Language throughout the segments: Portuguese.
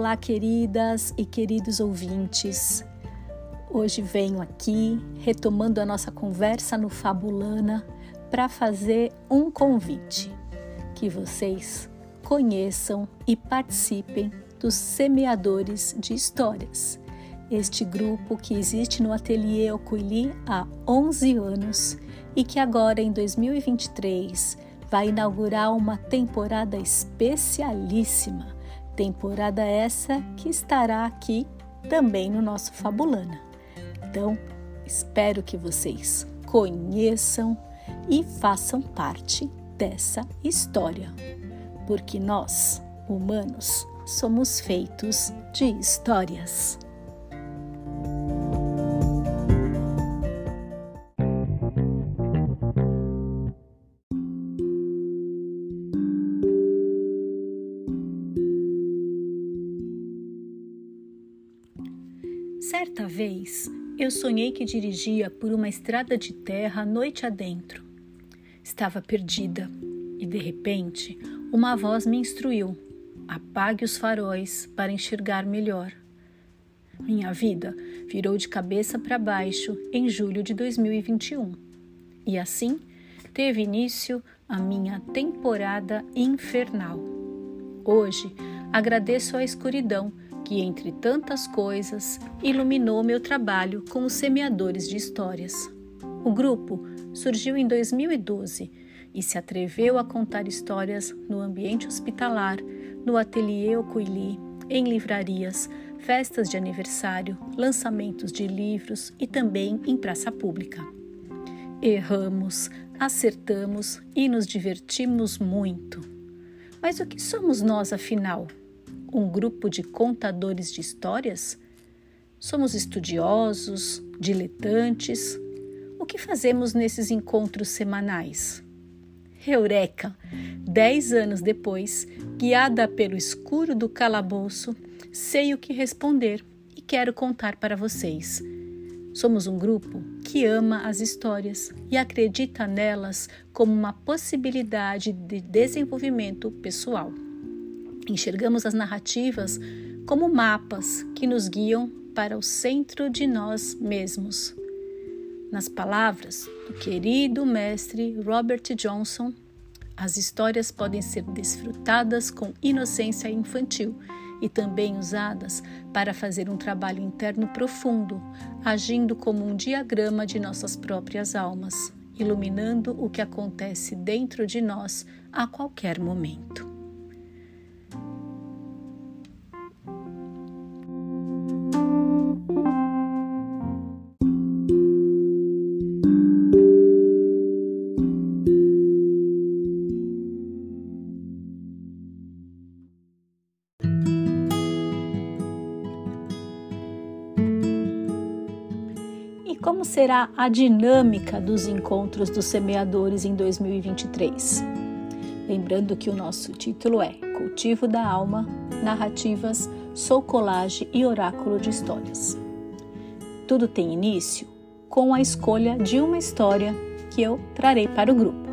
Olá, queridas e queridos ouvintes. Hoje venho aqui, retomando a nossa conversa no Fabulana, para fazer um convite, que vocês conheçam e participem dos Semeadores de Histórias, este grupo que existe no Ateliê Oculi há 11 anos e que agora, em 2023, vai inaugurar uma temporada especialíssima. Temporada essa que estará aqui também no nosso Fabulana. Então, espero que vocês conheçam e façam parte dessa história, porque nós, humanos, somos feitos de histórias. Certa vez, eu sonhei que dirigia por uma estrada de terra noite adentro. Estava perdida e, de repente, uma voz me instruiu: apague os faróis para enxergar melhor. Minha vida virou de cabeça para baixo em julho de 2021. E assim, teve início a minha temporada infernal. Hoje, agradeço à escuridão que, entre tantas coisas, iluminou meu trabalho com os Semeadores de Histórias. O grupo surgiu em 2012 e se atreveu a contar histórias no ambiente hospitalar, no Ateliê Oculi, em livrarias, festas de aniversário, lançamentos de livros e também em praça pública. Erramos, acertamos e nos divertimos muito. Mas o que somos nós, afinal? Um grupo de contadores de histórias? Somos estudiosos, diletantes? O que fazemos nesses encontros semanais? Eureka! 10 anos depois, guiada pelo escuro do calabouço, sei o que responder e quero contar para vocês. Somos um grupo que ama as histórias e acredita nelas como uma possibilidade de desenvolvimento pessoal. Enxergamos as narrativas como mapas que nos guiam para o centro de nós mesmos. Nas palavras do querido mestre Robert Johnson, as histórias podem ser desfrutadas com inocência infantil e também usadas para fazer um trabalho interno profundo, agindo como um diagrama de nossas próprias almas, iluminando o que acontece dentro de nós a qualquer momento. Como será a dinâmica dos encontros dos semeadores em 2023? Lembrando que o nosso título é Cultivo da Alma, Narrativas, Soul Collage e Oráculo de Histórias. Tudo tem início com a escolha de uma história que eu trarei para o grupo.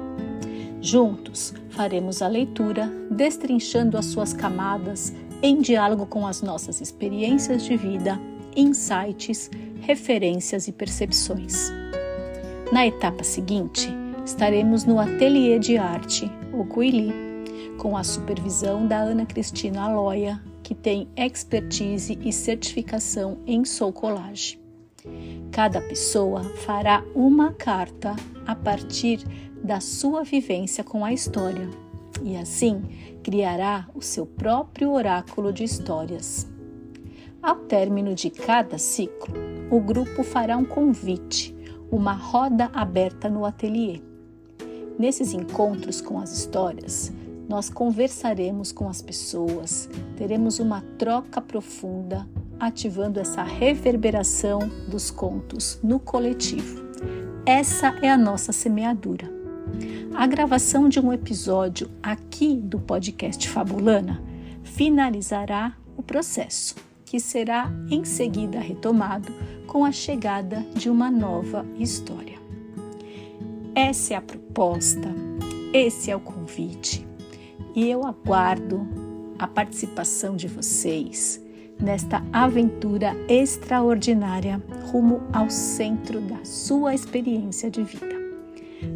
Juntos faremos a leitura, destrinchando as suas camadas em diálogo com as nossas experiências de vida, insights, referências e percepções. Na etapa seguinte, estaremos no Ateliê de Arte, o Quilil, com a supervisão da Ana Cristina Aloia, que tem expertise e certificação em Soul Collage. Cada pessoa fará uma carta a partir da sua vivência com a história e assim criará o seu próprio oráculo de histórias. Ao término de cada ciclo, o grupo fará um convite, uma roda aberta no ateliê. Nesses encontros com as histórias, nós conversaremos com as pessoas, teremos uma troca profunda, ativando essa reverberação dos contos no coletivo. Essa é a nossa semeadura. A gravação de um episódio aqui do podcast Fabulana finalizará o processo, que será em seguida retomado com a chegada de uma nova história. Essa é a proposta, esse é o convite, e eu aguardo a participação de vocês nesta aventura extraordinária rumo ao centro da sua experiência de vida.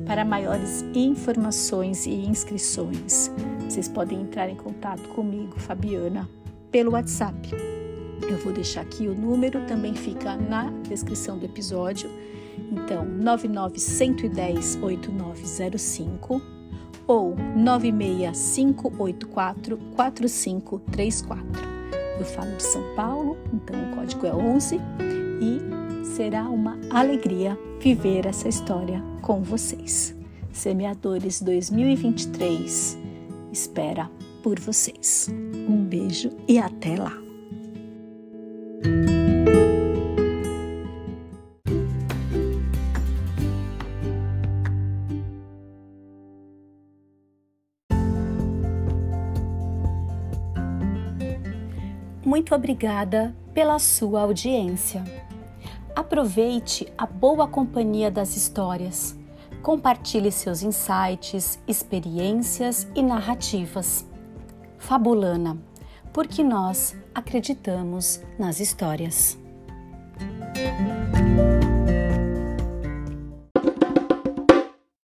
Para maiores informações e inscrições, vocês podem entrar em contato comigo, Fabiana, pelo WhatsApp. Eu vou deixar aqui o número, também fica na descrição do episódio. Então, 99110-8905 ou 96584-4534. Eu falo de São Paulo, então o código é 11 e será uma alegria viver essa história com vocês. Semeadores 2023 espera por vocês. Um beijo e até lá! Muito obrigada pela sua audiência. Aproveite a boa companhia das histórias. Compartilhe seus insights, experiências e narrativas. Fabulana, porque nós acreditamos nas histórias.